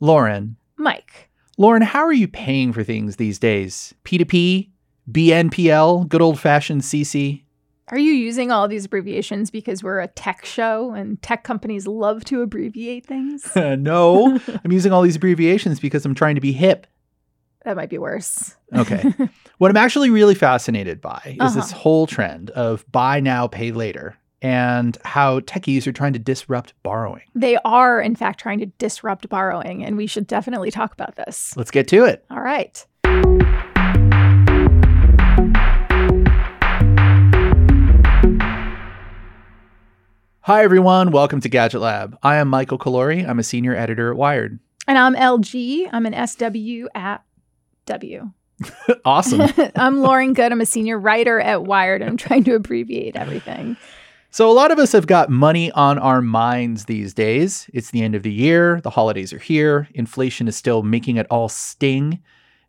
Lauren. Mike. Lauren, how are you paying for things these days? P2P, BNPL, good old-fashioned CC? Are you using all these abbreviations because we're a tech show and tech companies love to abbreviate things? No, I'm using all these abbreviations because I'm trying to be hip. That might be worse. Okay. What I'm actually really fascinated by is this whole trend of buy now, pay later, and how techies are trying to disrupt borrowing. They are, in fact, trying to disrupt borrowing, and we should definitely talk about this. Let's get to it. All right. Hi, everyone. Welcome to Gadget Lab. I am Michael Calori. I'm a senior editor at Wired. And I'm LG. I'm an SW at W. Awesome. I'm Lauren Good. I'm a senior writer at Wired. I'm trying to abbreviate everything. So a lot of us have got money on our minds these days. It's the end of the year. The holidays are here. Inflation is still making it all sting.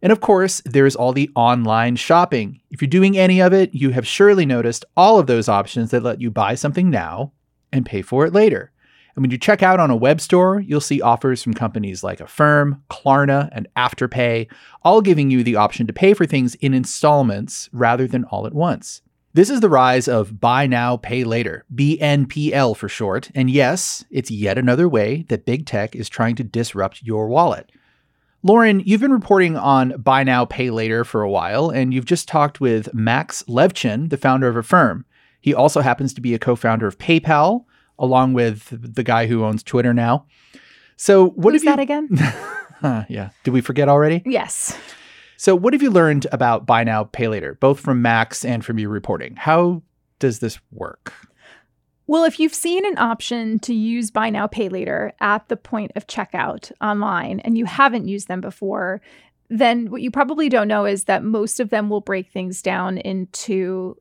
And of course, there's all the online shopping. If you're doing any of it, you have surely noticed all of those options that let you buy something now and pay for it later. And when you check out on a web store, you'll see offers from companies like Affirm, Klarna, and Afterpay, all giving you the option to pay for things in installments rather than all at once. This is the rise of buy now, pay later, BNPL for short. And yes, it's yet another way that big tech is trying to disrupt your wallet. Lauren, you've been reporting on buy now, pay later for a while, and you've just talked with Max Levchin, the founder of Affirm. He also happens to be a co-founder of PayPal, along with the guy who owns Twitter now. So what Who's have you... that again? Yeah. Did we forget already? Yes. So what have you learned about buy now, pay later, both from Max and from your reporting? How does this work? Well, if you've seen an option to use buy now, pay later at the point of checkout online and you haven't used them before, then what you probably don't know is that most of them will break things down into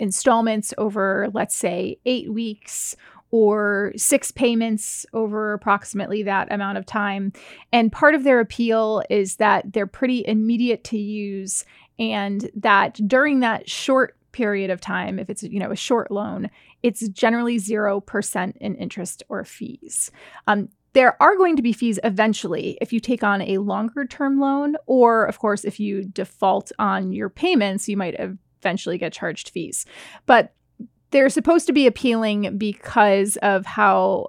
installments over, let's say, 8 weeks or 6 payments over approximately that amount of time. And part of their appeal is that they're pretty immediate to use and that during that short period of time, if it's, you know, a short loan, it's generally 0% in interest or fees. There are going to be fees eventually if you take on a longer term loan, or of course, if you default on your payments, you might eventually get charged fees. But they're supposed to be appealing because of how,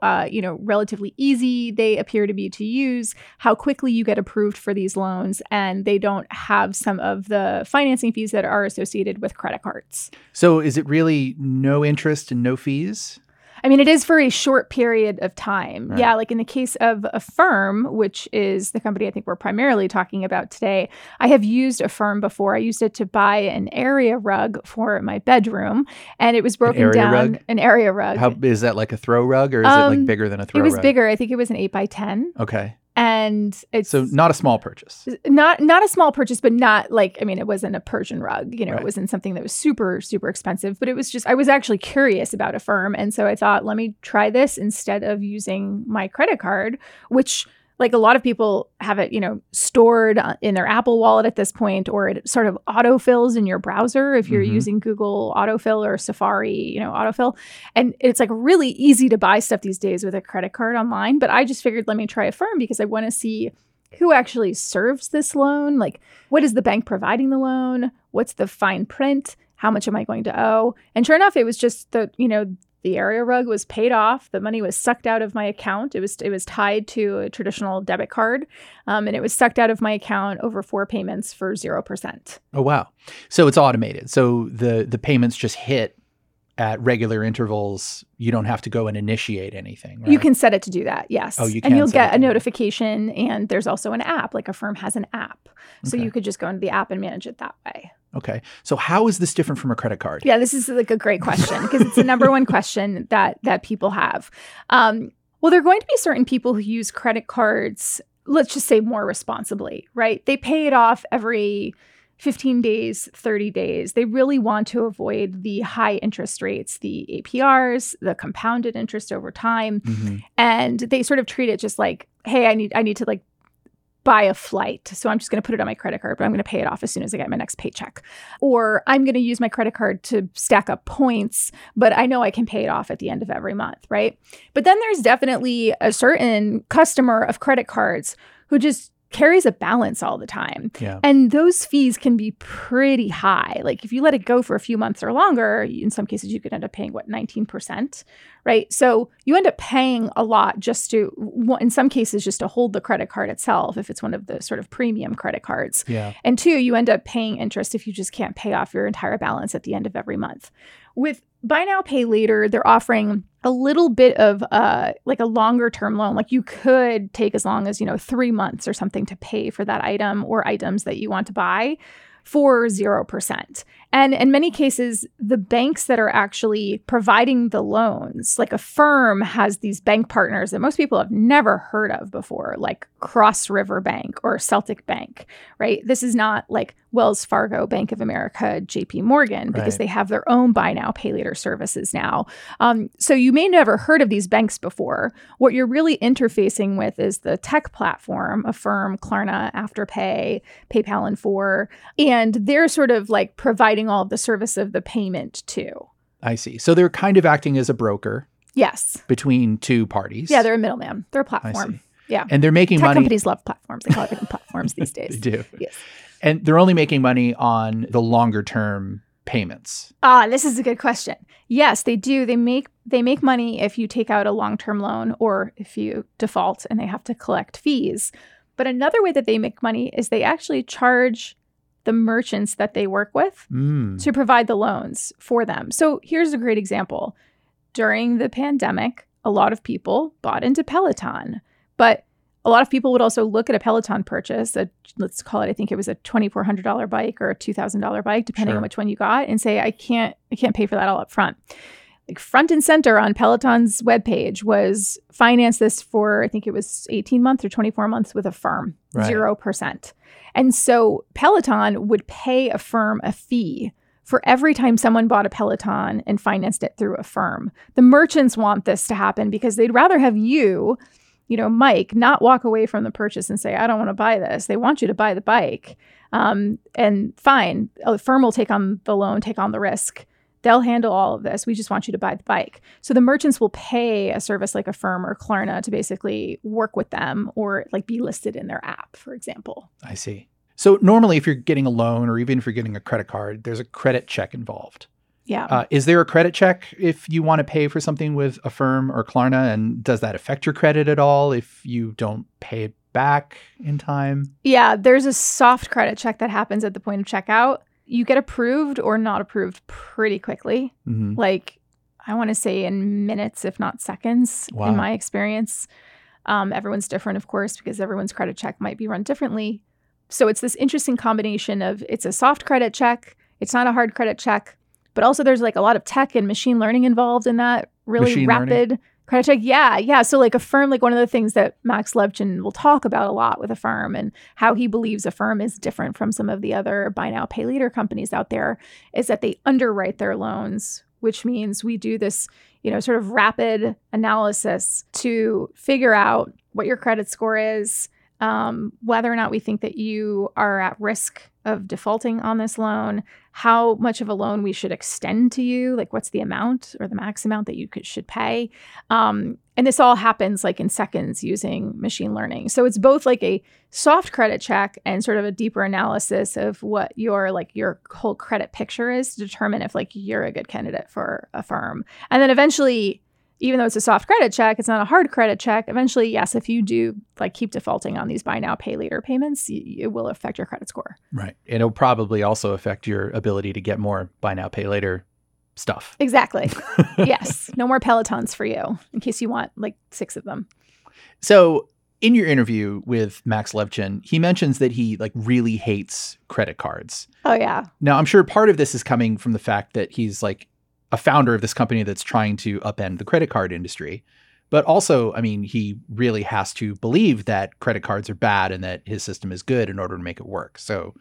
relatively easy they appear to be to use, how quickly you get approved for these loans, and they don't have some of the financing fees that are associated with credit cards. So is it really no interest and no fees? I mean, it is for a short period of time. Right. Yeah, like in the case of Affirm, which is the company I think we're primarily talking about today, I have used Affirm before. I used it to buy an area rug for my bedroom, and it was broken down. Rug? An area rug. How, is that like a throw rug, or is it like bigger than a throw rug? It was bigger. I think it was an 8x10. Okay. And it's so not a small purchase, not a small purchase, but not like, I mean, it wasn't a Persian rug, you know, right. It wasn't something that was super, super expensive, but it was just, I was actually curious about Affirm. And so I thought, let me try this instead of using my credit card, which like a lot of people have it, you know, stored in their Apple wallet at this point, or it sort of autofills in your browser. If you're using Google autofill or Safari, you know, autofill. And it's like really easy to buy stuff these days with a credit card online. But I just figured, let me try Affirm because I want to see who actually serves this loan. Like, what is the bank providing the loan? What's the fine print? How much am I going to owe? And sure enough, it was just the, you know, the area rug was paid off. The money was sucked out of my account. It was tied to a traditional debit card, and it was sucked out of my account over 4 payments for 0%. Oh, wow. So it's automated. So the payments just hit at regular intervals. You don't have to go and initiate anything, right? You can set it to do that, yes. Oh, you can. And you'll get a notification, and there's also an app. Like Affirm has an app. So you could just go into the app and manage it that way. Okay. So how is this different from a credit card? Yeah, this is like a great question because it's the number one question that people have. Well, there are going to be certain people who use credit cards, let's just say more responsibly, right? They pay it off every 15 days, 30 days. They really want to avoid the high interest rates, the APRs, the compounded interest over time. And they sort of treat it just like, hey, I need to like buy a flight. So I'm just going to put it on my credit card, but I'm going to pay it off as soon as I get my next paycheck. Or I'm going to use my credit card to stack up points, but I know I can pay it off at the end of every month, right? But then there's definitely a certain customer of credit cards who just carries a balance all the time. Yeah. And those fees can be pretty high. Like if you let it go for a few months or longer, in some cases you could end up paying 19%, right? So you end up paying a lot just to, in some cases, just to hold the credit card itself if it's one of the sort of premium credit cards. Yeah. And two, you end up paying interest if you just can't pay off your entire balance at the end of every month. With buy now, pay later, they're offering a little bit of like a longer term loan. Like you could take as long as, 3 months or something to pay for that item or items that you want to buy for 0%. And in many cases, the banks that are actually providing the loans, like Affirm has these bank partners that most people have never heard of before, like Cross River Bank or Celtic Bank, right? This is not like Wells Fargo, Bank of America, JP Morgan, because they have their own buy now, pay later services now. So you may never heard of these banks before. What you're really interfacing with is the tech platform, Affirm, Klarna, Afterpay, PayPal, and Four, and they're sort of like providing all of the service of the payment too. I see. So they're kind of acting as a broker. Yes. Between two parties. Yeah, they're a middleman. They're a platform. Yeah. And they're making money. Tech companies love platforms. They call it platforms these days. They do. Yes. And they're only making money on the longer term payments. Ah, this is a good question. Yes, they do. They make money if you take out a long-term loan or if you default and they have to collect fees. But another way that they make money is they actually charge the merchants that they work with to provide the loans for them. So here's a great example. During the pandemic, a lot of people bought into Peloton, but a lot of people would also look at a Peloton purchase, let's call it, I think it was a $2,400 bike or a $2,000 bike, depending on which one you got, and say, I can't pay for that all up front. Like front and center on Peloton's webpage was finance this for, I think it was 18 months or 24 months with Affirm, 0%. And so Peloton would pay Affirm a fee for every time someone bought a Peloton and financed it through Affirm. The merchants want this to happen because they'd rather have you, Mike, not walk away from the purchase and say, I don't want to buy this. They want you to buy the bike. And fine, Affirm will take on the loan, take on the risk. They'll handle all of this. We just want you to buy the bike. So the merchants will pay a service like Affirm or Klarna to basically work with them or like be listed in their app, for example. I see. So normally if you're getting a loan or even if you're getting a credit card, there's a credit check involved. Yeah. Is there a credit check if you want to pay for something with Affirm or Klarna? And does that affect your credit at all if you don't pay it back in time? Yeah, there's a soft credit check that happens at the point of checkout. You get approved or not approved pretty quickly. Mm-hmm. Like I want to say in minutes, if not seconds, in my experience. Everyone's different, of course, because everyone's credit check might be run differently. So it's this interesting combination of it's a soft credit check. It's not a hard credit check, but also there's like a lot of tech and machine learning involved in that really machine rapid learning. Credit check. Yeah. Yeah. So like Affirm, like one of the things that Max Levchin will talk about a lot with Affirm and how he believes Affirm is different from some of the other buy now, pay later companies out there is that they underwrite their loans, which means we do this, sort of rapid analysis to figure out what your credit score is, whether or not we think that you are at risk of defaulting on this loan, how much of a loan we should extend to you, like what's the amount or the max amount that you should pay. And this all happens like in seconds using machine learning. So it's both like a soft credit check and sort of a deeper analysis of what your whole credit picture is to determine if like you're a good candidate for Affirm. And then eventually, even though it's a soft credit check, it's not a hard credit check. Eventually, yes, if you do like keep defaulting on these buy now, pay later payments, it will affect your credit score. Right. And it'll probably also affect your ability to get more buy now, pay later stuff. Exactly. Yes. No more Pelotons for you in case you want like 6 of them. So in your interview with Max Levchin, he mentions that he like really hates credit cards. Oh, yeah. Now, I'm sure part of this is coming from the fact that he's like a founder of this company that's trying to upend the credit card industry. But also, I mean, he really has to believe that credit cards are bad and that his system is good in order to make it work. So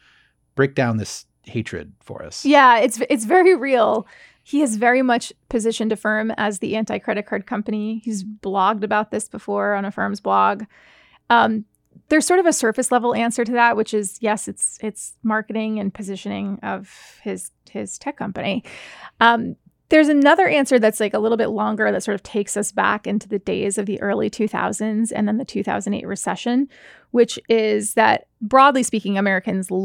break down this hatred for us. Yeah, it's very real. He has very much positioned Affirm as the anti-credit card company. He's blogged about this before on Affirm's blog. There's sort of a surface level answer to that, which is, yes, it's marketing and positioning of his tech company. There's another answer that's like a little bit longer that sort of takes us back into the days of the early 2000s and then the 2008 recession, which is that, broadly speaking, Americans we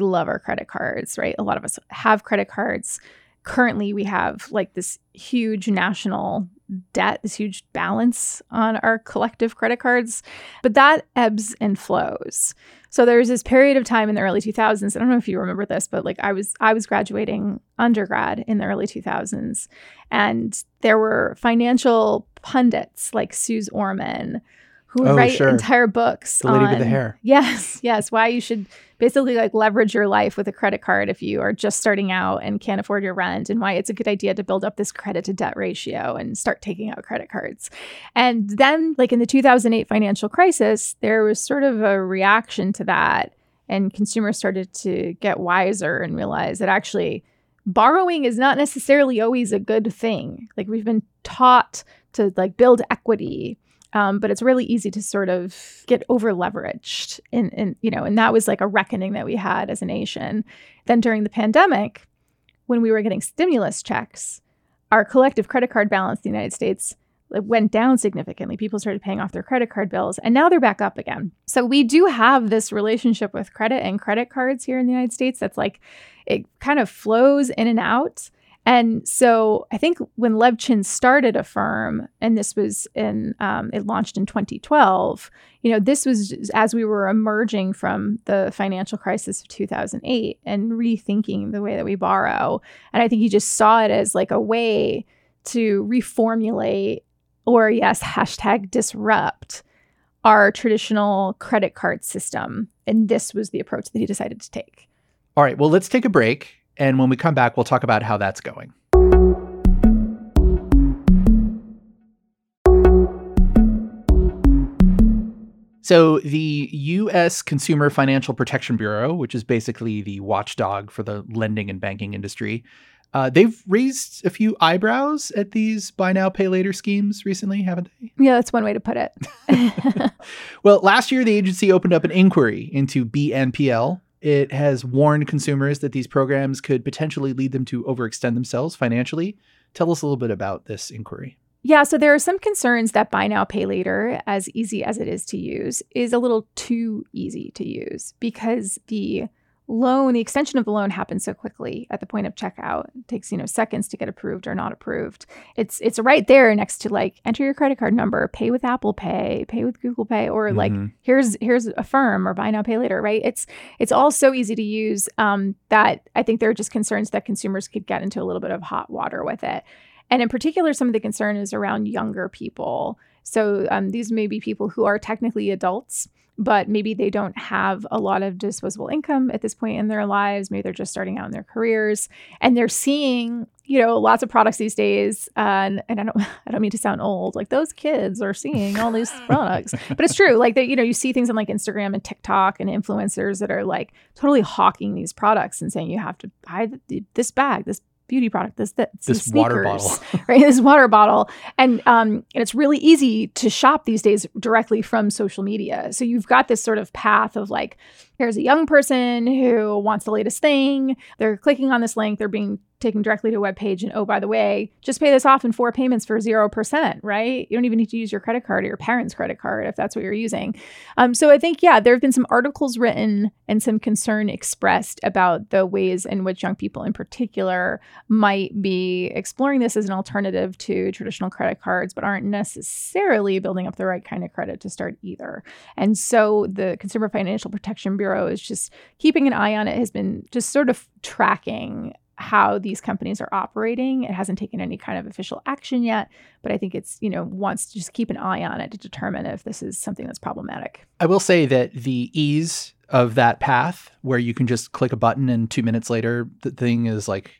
love our credit cards, right? A lot of us have credit cards. Currently, we have like this huge national debt, this huge balance on our collective credit cards, but that ebbs and flows. So there's this period of time in the early 2000s. I don't know if you remember this, but like I was graduating undergrad in the early 2000s, and there were financial pundits like Suze Orman who would write entire books on the lady with the hair. Yes, why you should basically like leverage your life with a credit card if you are just starting out and can't afford your rent, and why it's a good idea to build up this credit to debt ratio and start taking out credit cards. And then like in the 2008 financial crisis, there was sort of a reaction to that, and consumers started to get wiser and realize that actually borrowing is not necessarily always a good thing. Like we've been taught to like build equity, but it's really easy to sort of get over leveraged, and that was like a reckoning that we had as a nation. Then during the pandemic, when we were getting stimulus checks, our collective credit card balance in the United States went down significantly. People started paying off their credit card bills, and now they're back up again. So we do have this relationship with credit and credit cards here in the United States that's like, it kind of flows in and out. And so I think when Levchin started Affirm, and this was it launched in 2012, this was as we were emerging from the financial crisis of 2008 and rethinking the way that we borrow. And I think he just saw it as like a way to reformulate or, yes, hashtag disrupt our traditional credit card system. And this was the approach that he decided to take. All right, well, let's take a break. And when we come back, we'll talk about how that's going. So the U.S. Consumer Financial Protection Bureau, which is basically the watchdog for the lending and banking industry, they've raised a few eyebrows at these buy now, pay later schemes recently, haven't they? Yeah, that's one way to put it. Well, last year, the agency opened up an inquiry into BNPL. It has warned consumers that these programs could potentially lead them to overextend themselves financially. Tell us a little bit about this inquiry. Yeah, so there are some concerns that buy now, pay later, as easy as it is to use, is a little too easy to use because the extension of the loan happens so quickly at the point of checkout. It takes, seconds to get approved or not approved. It's right there next to like, enter your credit card number, pay with Apple Pay, pay with Google Pay, or like, here's Affirm or buy now, pay later, right? It's all so easy to use that I think there are just concerns that consumers could get into a little bit of hot water with it. And in particular, some of the concern is around younger people. So these may be people who are technically adults, but maybe they don't have a lot of disposable income at this point in their lives. Maybe they're just starting out in their careers, and they're seeing, lots of products these days. And I don't mean to sound old, like those kids are seeing all these products, but it's true. Like that, you see things on like Instagram and TikTok and influencers that are like totally hawking these products and saying you have to buy this bag, this beauty product, this sneakers, water bottle, right? This water bottle. And it's really easy to shop these days directly from social media. So you've got this sort of path of like, here's a young person who wants the latest thing. They're clicking on this link. They're being taken directly to a web page. And oh, by the way, just pay this off in 4 payments for 0%, right? You don't even need to use your credit card or your parents' credit card if that's what you're using. So I think, yeah, there have been some articles written and some concern expressed about the ways in which young people in particular might be exploring this as an alternative to traditional credit cards, but aren't necessarily building up the right kind of credit to start either. And so the Consumer Financial Protection Bureau is just keeping an eye on it, has been just sort of tracking how these companies are operating. It hasn't taken any kind of official action yet, but I think it's, wants to just keep an eye on it to determine if this is something that's problematic. I will say that the ease of that path where you can just click a button and 2 minutes later, the thing is like,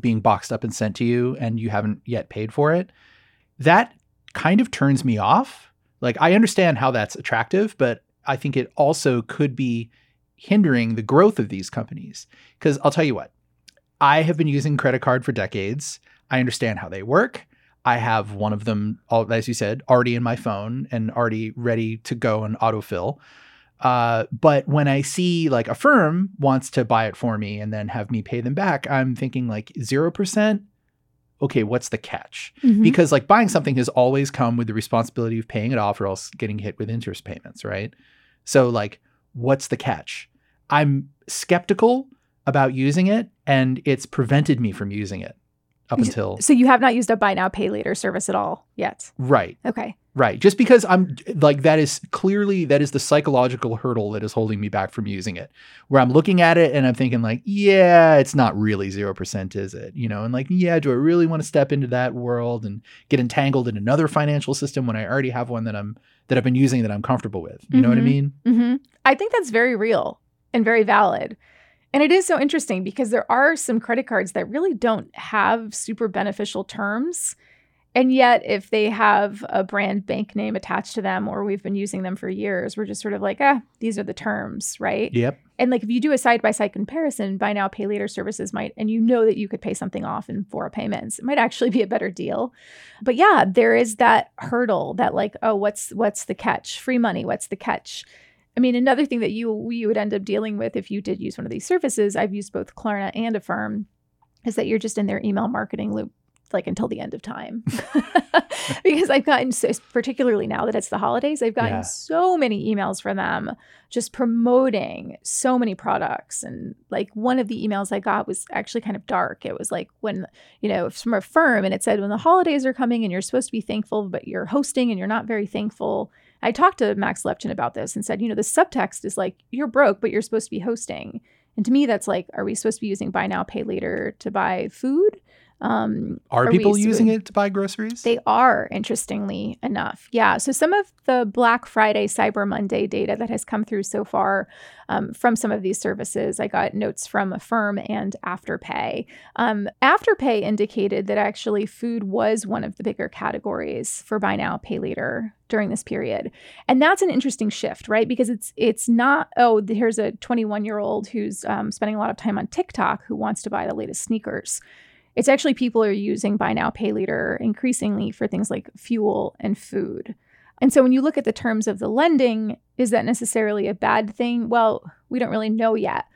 being boxed up and sent to you and you haven't yet paid for it, that kind of turns me off. Like I understand how that's attractive, but I think it also could be hindering the growth of these companies. Because I'll tell you what, I have been using credit card for decades. I understand how they work. I have one of them, as you said, already in my phone and already ready to go and autofill. But when I see like Affirm wants to buy it for me and then have me pay them back, I'm thinking like 0%. Okay, what's the catch? Mm-hmm. Because like buying something has always come with the responsibility of paying it off or else getting hit with interest payments, right? So like, what's the catch? I'm skeptical about using it, and it's prevented me from using it up until... So you have not used a buy now, pay later service at all yet? Right. Okay. Right. Just because I'm like, that is clearly, that is the psychological hurdle that is holding me back from using it, where I'm looking at it and I'm thinking like, yeah, it's not really 0%, is it? You know, and like, yeah, do I really want to step into that world and get entangled in another financial system when I already have one that I've been using that I'm comfortable with? You know what I mean? Mm-hmm. I think that's very real and very valid. And it is so interesting because there are some credit cards that really don't have super beneficial terms. And yet, if they have a brand bank name attached to them, or we've been using them for years, we're just sort of like, these are the terms, right? Yep. And like, if you do a side-by-side comparison, buy now, pay later services might, and you know that you could pay something off in 4 payments, it might actually be a better deal. But yeah, there is that hurdle that like, oh, what's the catch? Free money, what's the catch? I mean, another thing that you would end up dealing with if you did use one of these services, I've used both Klarna and Affirm, is that you're just in their email marketing loop, like until the end of time. Because I've gotten so, particularly now that it's the holidays, I've gotten so many emails from them just promoting so many products. And like one of the emails I got was actually kind of dark. It was like when, you know, from Affirm, and it said, when the holidays are coming and you're supposed to be thankful, but you're hosting and you're not very thankful. I talked to Max Levchin about this and said, you know, the subtext is like, you're broke, but you're supposed to be hosting. And to me, that's like, are we supposed to be using buy now, pay later to buy food? Are people using it to buy groceries? They are, interestingly enough. Yeah. So some of the Black Friday, Cyber Monday data that has come through so far from some of these services, I got notes from Affirm and Afterpay. Afterpay indicated that actually food was one of the bigger categories for buy now, pay later during this period. And that's an interesting shift, right? Because it's not, oh, here's a 21-year-old who's spending a lot of time on TikTok who wants to buy the latest sneakers. It's actually people are using buy now, pay later increasingly for things like fuel and food. And so when you look at the terms of the lending, is that necessarily a bad thing? Well, we don't really know yet.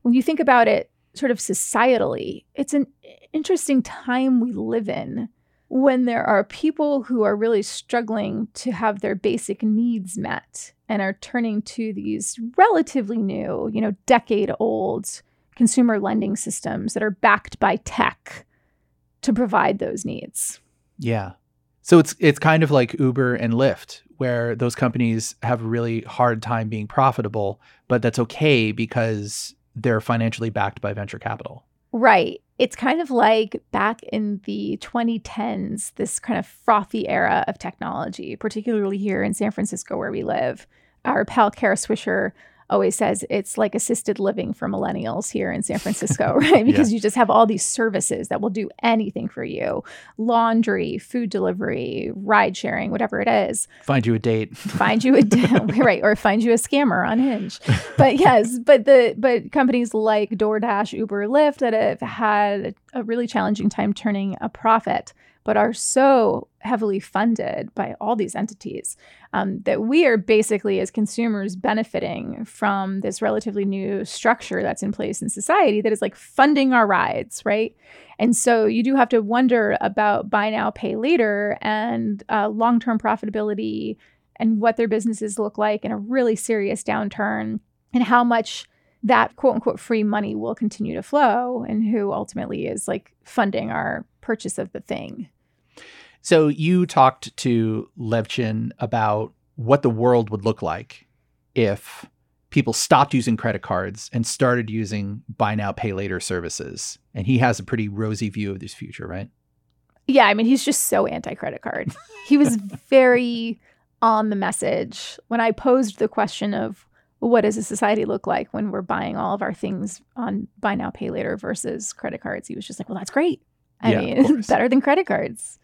When you think about it sort of societally, it's an interesting time we live in when there are people who are really struggling to have their basic needs met and are turning to these relatively new, you know, decade-old consumer lending systems that are backed by tech to provide those needs. Yeah. So it's kind of like Uber and Lyft, where those companies have a really hard time being profitable, but that's okay because they're financially backed by venture capital. Right. It's kind of like back in the 2010s, this kind of frothy era of technology, particularly here in San Francisco where we live. Our pal Kara Swisher always says it's like assisted living for millennials here in San Francisco, right? Because you just have all these services that will do anything for you. Laundry, food delivery, ride sharing, whatever it is. Find you a date. Right. Or find you a scammer on Hinge. But yes, but companies like DoorDash, Uber, Lyft that have had a really challenging time turning a profit, but are so heavily funded by all these entities that we are basically as consumers benefiting from this relatively new structure that's in place in society that is like funding our rides, right? And so you do have to wonder about buy now, pay later and long-term profitability and what their businesses look like in a really serious downturn and how much that quote unquote free money will continue to flow and who ultimately is like funding our purchase of the thing. So you talked to Levchin about what the world would look like if people stopped using credit cards and started using buy now, pay later services. And he has a pretty rosy view of this future, right? Yeah. I mean, he's just so anti-credit card. He was very on the message. When I posed the question of what does a society look like when we're buying all of our things on buy now, pay later versus credit cards, he was just like, well, that's great. I mean, better than credit cards.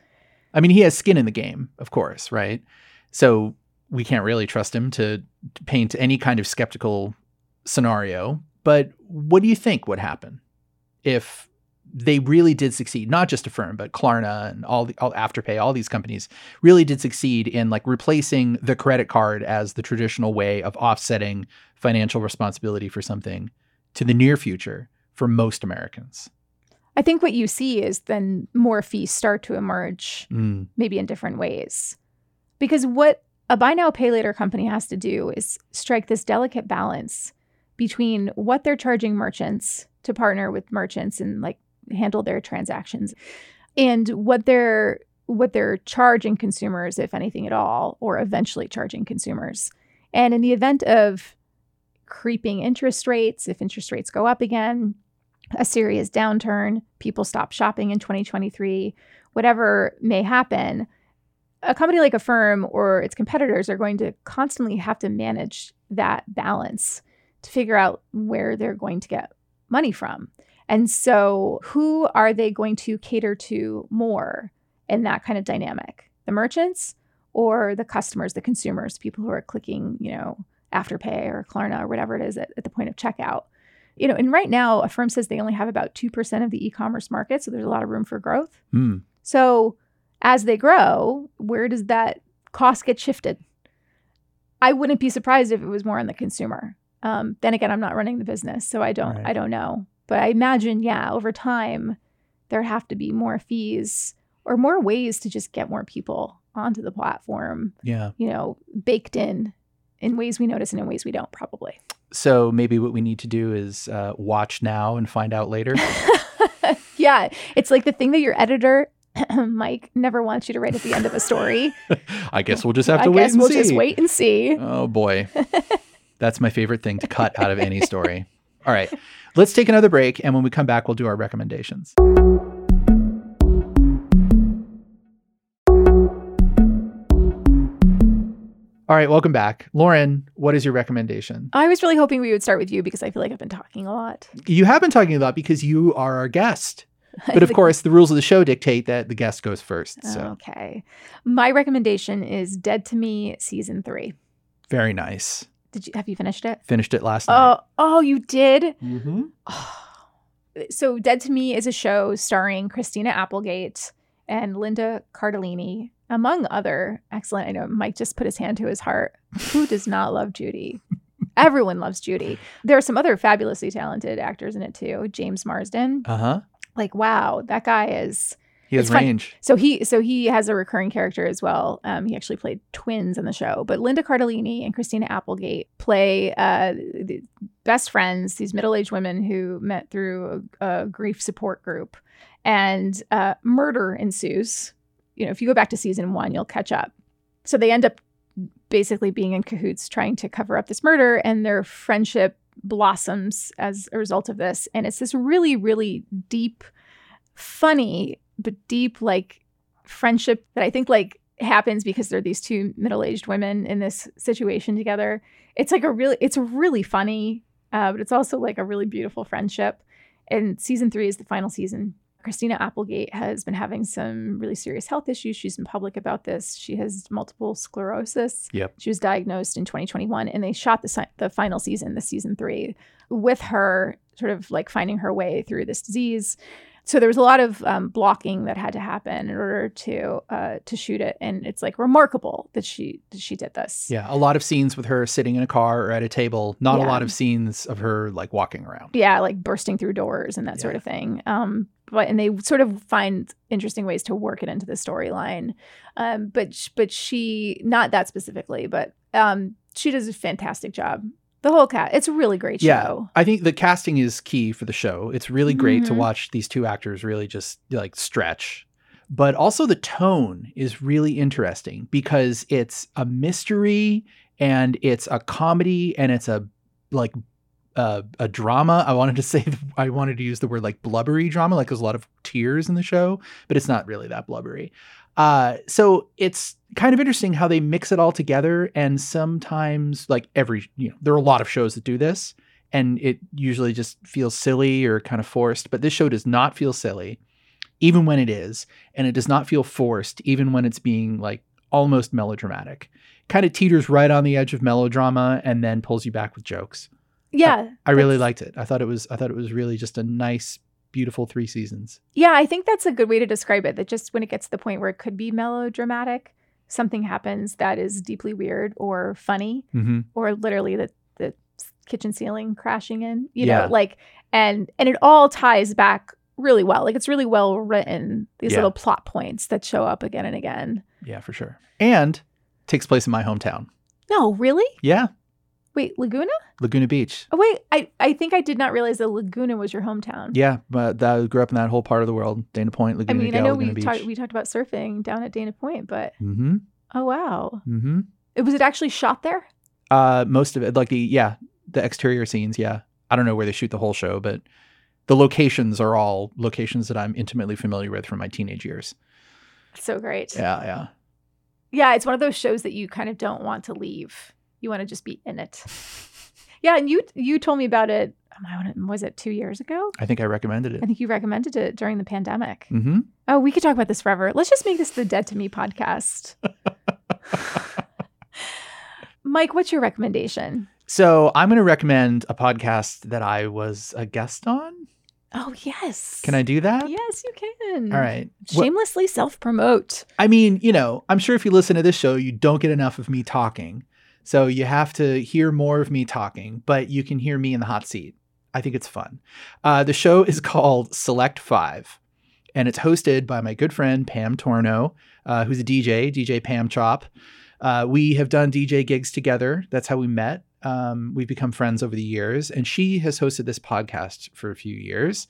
I mean, he has skin in the game, of course, right? So we can't really trust him to paint any kind of skeptical scenario. But what do you think would happen if they really did succeed, not just Affirm, but Klarna and all Afterpay, all these companies really did succeed in like replacing the credit card as the traditional way of offsetting financial responsibility for something to the near future for most Americans. I think what you see is then more fees start to emerge, maybe in different ways. Because what a buy now, pay later company has to do is strike this delicate balance between what they're charging merchants to partner with merchants and like handle their transactions and what they're charging consumers, if anything at all, or eventually charging consumers. And in the event of creeping interest rates, if interest rates go up again, a serious downturn, people stop shopping in 2023, whatever may happen, a company like Affirm or its competitors are going to constantly have to manage that balance to figure out where they're going to get money from. And so who are they going to cater to more in that kind of dynamic? The merchants or the customers, the consumers, people who are clicking, Afterpay or Klarna or whatever it is at the point of checkout. And right now, Affirm says they only have about 2% of the e-commerce market. So there's a lot of room for growth. So as they grow, where does that cost get shifted? I wouldn't be surprised if it was more on the consumer. Then again, I'm not running the business, so I don't know. But I imagine, over time, there have to be more fees or more ways to just get more people onto the platform, baked in ways we notice and in ways we don't, probably. So maybe what we need to do is watch now and find out later. Yeah, it's like the thing that your editor, Mike, never wants you to write at the end of a story. I guess we'll just have to wait and see. Oh, boy. That's my favorite thing to cut out of any story. All right, let's take another break. And when we come back, we'll do our recommendations. All right, welcome back. Lauren, what is your recommendation? I was really hoping we would start with you because I feel like I've been talking a lot. You have been talking a lot because you are our guest. But of course, the rules of the show dictate that the guest goes first. So. Okay. My recommendation is Dead to Me Season 3. Very nice. Have you finished it? Finished it last night. Oh, you did? Mm-hmm. Oh. So Dead to Me is a show starring Christina Applegate and Linda Cardellini, among other excellent, I know Mike just put his hand to his heart. Who does not love Judy? Everyone loves Judy. There are some other fabulously talented actors in it too. James Marsden. Uh-huh. Like, wow, that guy is... He has range. Funny. So he has a recurring character as well. He actually played twins in the show. But Linda Cardellini and Christina Applegate play the best friends, these middle-aged women who met through a grief support group. And murder ensues. If you go back to season 1, you'll catch up. So they end up basically being in cahoots trying to cover up this murder, and their friendship blossoms as a result of this. And it's this really, really deep, funny, but deep friendship that I think happens because they're these two middle-aged women in this situation together. It's really funny, but it's also a really beautiful friendship. And season 3 is the final season. Christina Applegate has been having some really serious health issues. She's been public about this. She has multiple sclerosis. Yep. She was diagnosed in 2021, and they shot the final season, the season 3, with her sort of finding her way through this disease. So there was a lot of blocking that had to happen in order to shoot it. And it's remarkable that she did this. Yeah. A lot of scenes with her sitting in a car or at a table. Not a lot of scenes of her walking around. Yeah. Bursting through doors and that sort of thing. And they sort of find interesting ways to work it into the storyline. But she, not that specifically, but she does a fantastic job. The whole cast. It's a really great show. Yeah, I think the casting is key for the show. It's really great to watch these two actors really just stretch. But also the tone is really interesting because it's a mystery and it's a comedy and it's a drama. I wanted to use the word blubbery drama. There's a lot of tears in the show, but it's not really that blubbery. So it's kind of interesting how they mix it all together. And sometimes there are a lot of shows that do this and it usually just feels silly or kind of forced, but this show does not feel silly even when it is. And it does not feel forced even when it's being almost melodramatic. Kind of teeters right on the edge of melodrama and then pulls you back with jokes. Yeah. I really liked it. I thought it was really just a nice beautiful three seasons. Yeah, I think that's a good way to describe it. That just when it gets to the point where it could be melodramatic, something happens that is deeply weird or funny, mm-hmm. or literally that the kitchen ceiling crashing in, you know, like, and it all ties back really well. Like, it's really well written, these little plot points that show up again and again. Yeah, for sure. And takes place in my hometown. No, really? Yeah. Wait, Laguna? Laguna Beach. Oh, wait. I think I did not realize that Laguna was your hometown. Yeah, but I grew up in that whole part of the world. Dana Point, Laguna Beach. I mean, I know we talked about surfing down at Dana Point, but... Mm-hmm. Oh, wow. Mm-hmm. Was it actually shot there? Most of it. Like, the exterior scenes, yeah. I don't know where they shoot the whole show, but the locations are all locations that I'm intimately familiar with from my teenage years. So great. Yeah. Yeah, it's one of those shows that you kind of don't want to leave. You want to just be in it. Yeah, and you told me about it, was it 2 years ago? I think I recommended it. I think you recommended it during the pandemic. Mm-hmm. Oh, we could talk about this forever. Let's just make this the Dead to Me podcast. Mike, what's your recommendation? So I'm going to recommend a podcast that I was a guest on. Oh, yes. Can I do that? Yes, you can. All right. Shamelessly self-promote. I mean, I'm sure if you listen to this show, you don't get enough of me talking. So you have to hear more of me talking, but you can hear me in the hot seat. I think it's fun. The show is called Select Five, and it's hosted by my good friend, Pam Torno, who's a DJ, DJ Pam Chop. We have done DJ gigs together. That's how we met. We've become friends over the years, and she has hosted this podcast for a few years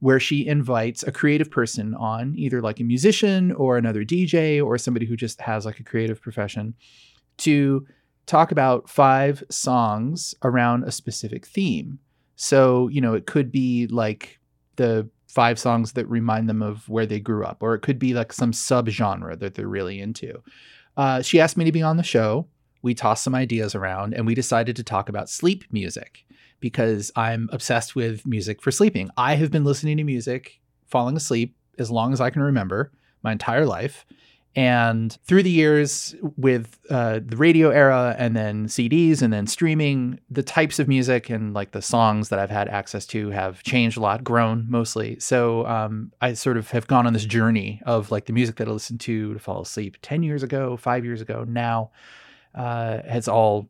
where she invites a creative person on, either like a musician or another DJ or somebody who just has like a creative profession, to talk about five songs around a specific theme. So, it could be like the five songs that remind them of where they grew up, or it could be like some subgenre that they're really into. She asked me to be on the show. We tossed some ideas around and we decided to talk about sleep music because I'm obsessed with music for sleeping. I have been listening to music, falling asleep as long as I can remember, my entire life. And through the years with the radio era and then CDs and then streaming, the types of music and like the songs that I've had access to have changed a lot, grown mostly. So I sort of have gone on this journey of like the music that I listened to fall asleep 10 years ago, 5 years ago, now it's all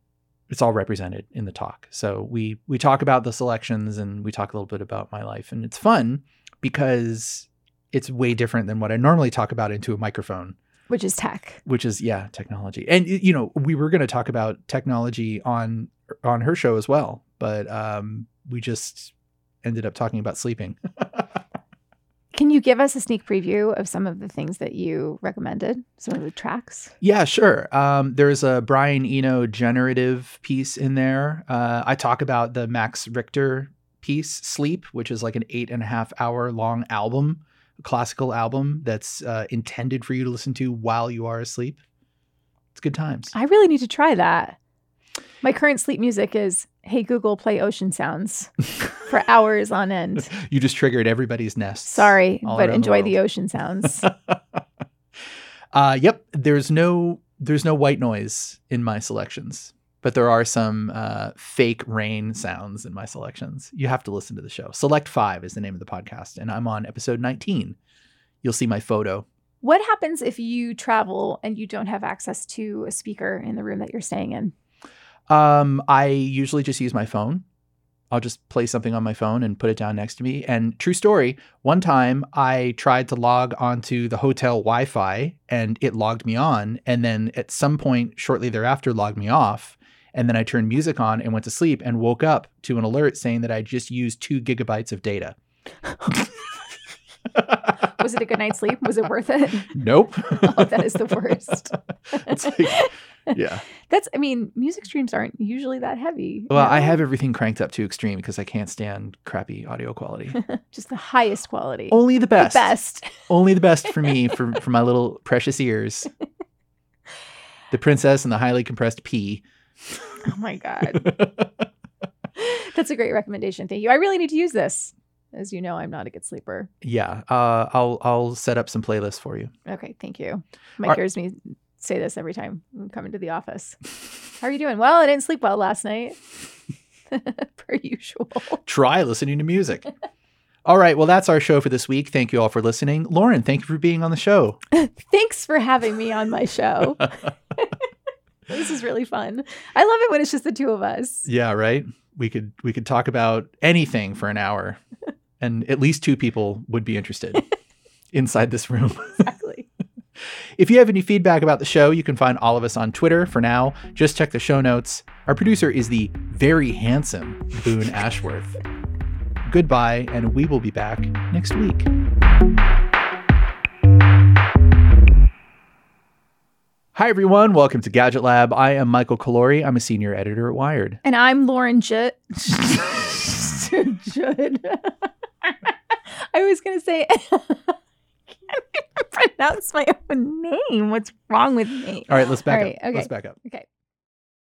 represented in the talk. So we talk about the selections and we talk a little bit about my life, and it's fun because it's way different than what I normally talk about into a microphone. Which is tech. Which is, technology. And, we were going to talk about technology on her show as well, but we just ended up talking about sleeping. Can you give us a sneak preview of some of the things that you recommended, some of the tracks? Yeah, sure. There's a Brian Eno generative piece in there. I talk about the Max Richter piece, Sleep, which is like an 8.5 hour long album. Classical album that's intended for you to listen to while you are asleep. It's good times. I really need to try that. My current sleep music is, hey, Google, play ocean sounds for hours on end. You just triggered everybody's nest. Sorry, but enjoy the ocean sounds. Yep. There's no white noise in my selections, but there are some fake rain sounds in my selections. You have to listen to the show. Select Five is the name of the podcast, and I'm on episode 19. You'll see my photo. What happens if you travel and you don't have access to a speaker in the room that you're staying in? I usually just use my phone. I'll just play something on my phone and put it down next to me. And true story, one time I tried to log onto the hotel Wi-Fi and it logged me on. And then at some point shortly thereafter logged me off. And then I turned music on and went to sleep and woke up to an alert saying that I just used 2 gigabytes of data. Was it a good night's sleep? Was it worth it? Nope. Oh, that is the worst. It's like, yeah. Music streams aren't usually that heavy. Well, I have everything cranked up to extreme because I can't stand crappy audio quality. Just the highest quality. Only the best. The best. Only the best for me, for my little precious ears. The princess and the highly compressed pea. Oh my God. That's a great recommendation. Thank you. I really need to use this. As you know, I'm not a good sleeper. Yeah. I'll set up some playlists for you. Okay. Thank you. Mike hears me say this every time I come into the office. How are you doing? Well, I didn't sleep well last night. Per usual. Try listening to music. All right. Well, that's our show for this week. Thank you all for listening. Lauren, thank you for being on the show. Thanks for having me on my show. This is really fun. I love it when it's just the two of us. Yeah, right? We could talk about anything for an hour, and at least two people would be interested inside this room. Exactly. If you have any feedback about the show, you can find all of us on Twitter. For now, just check the show notes. Our producer is the very handsome Boone Ashworth. Goodbye, and we will be back next week. Hi, everyone. Welcome to Gadget Lab. I am Michael Calori. I'm a senior editor at Wired. And I'm Lauren Judd. I was going to say... I can't even pronounce my own name. What's wrong with me? All right, let's back up. Okay. Let's back up. Okay.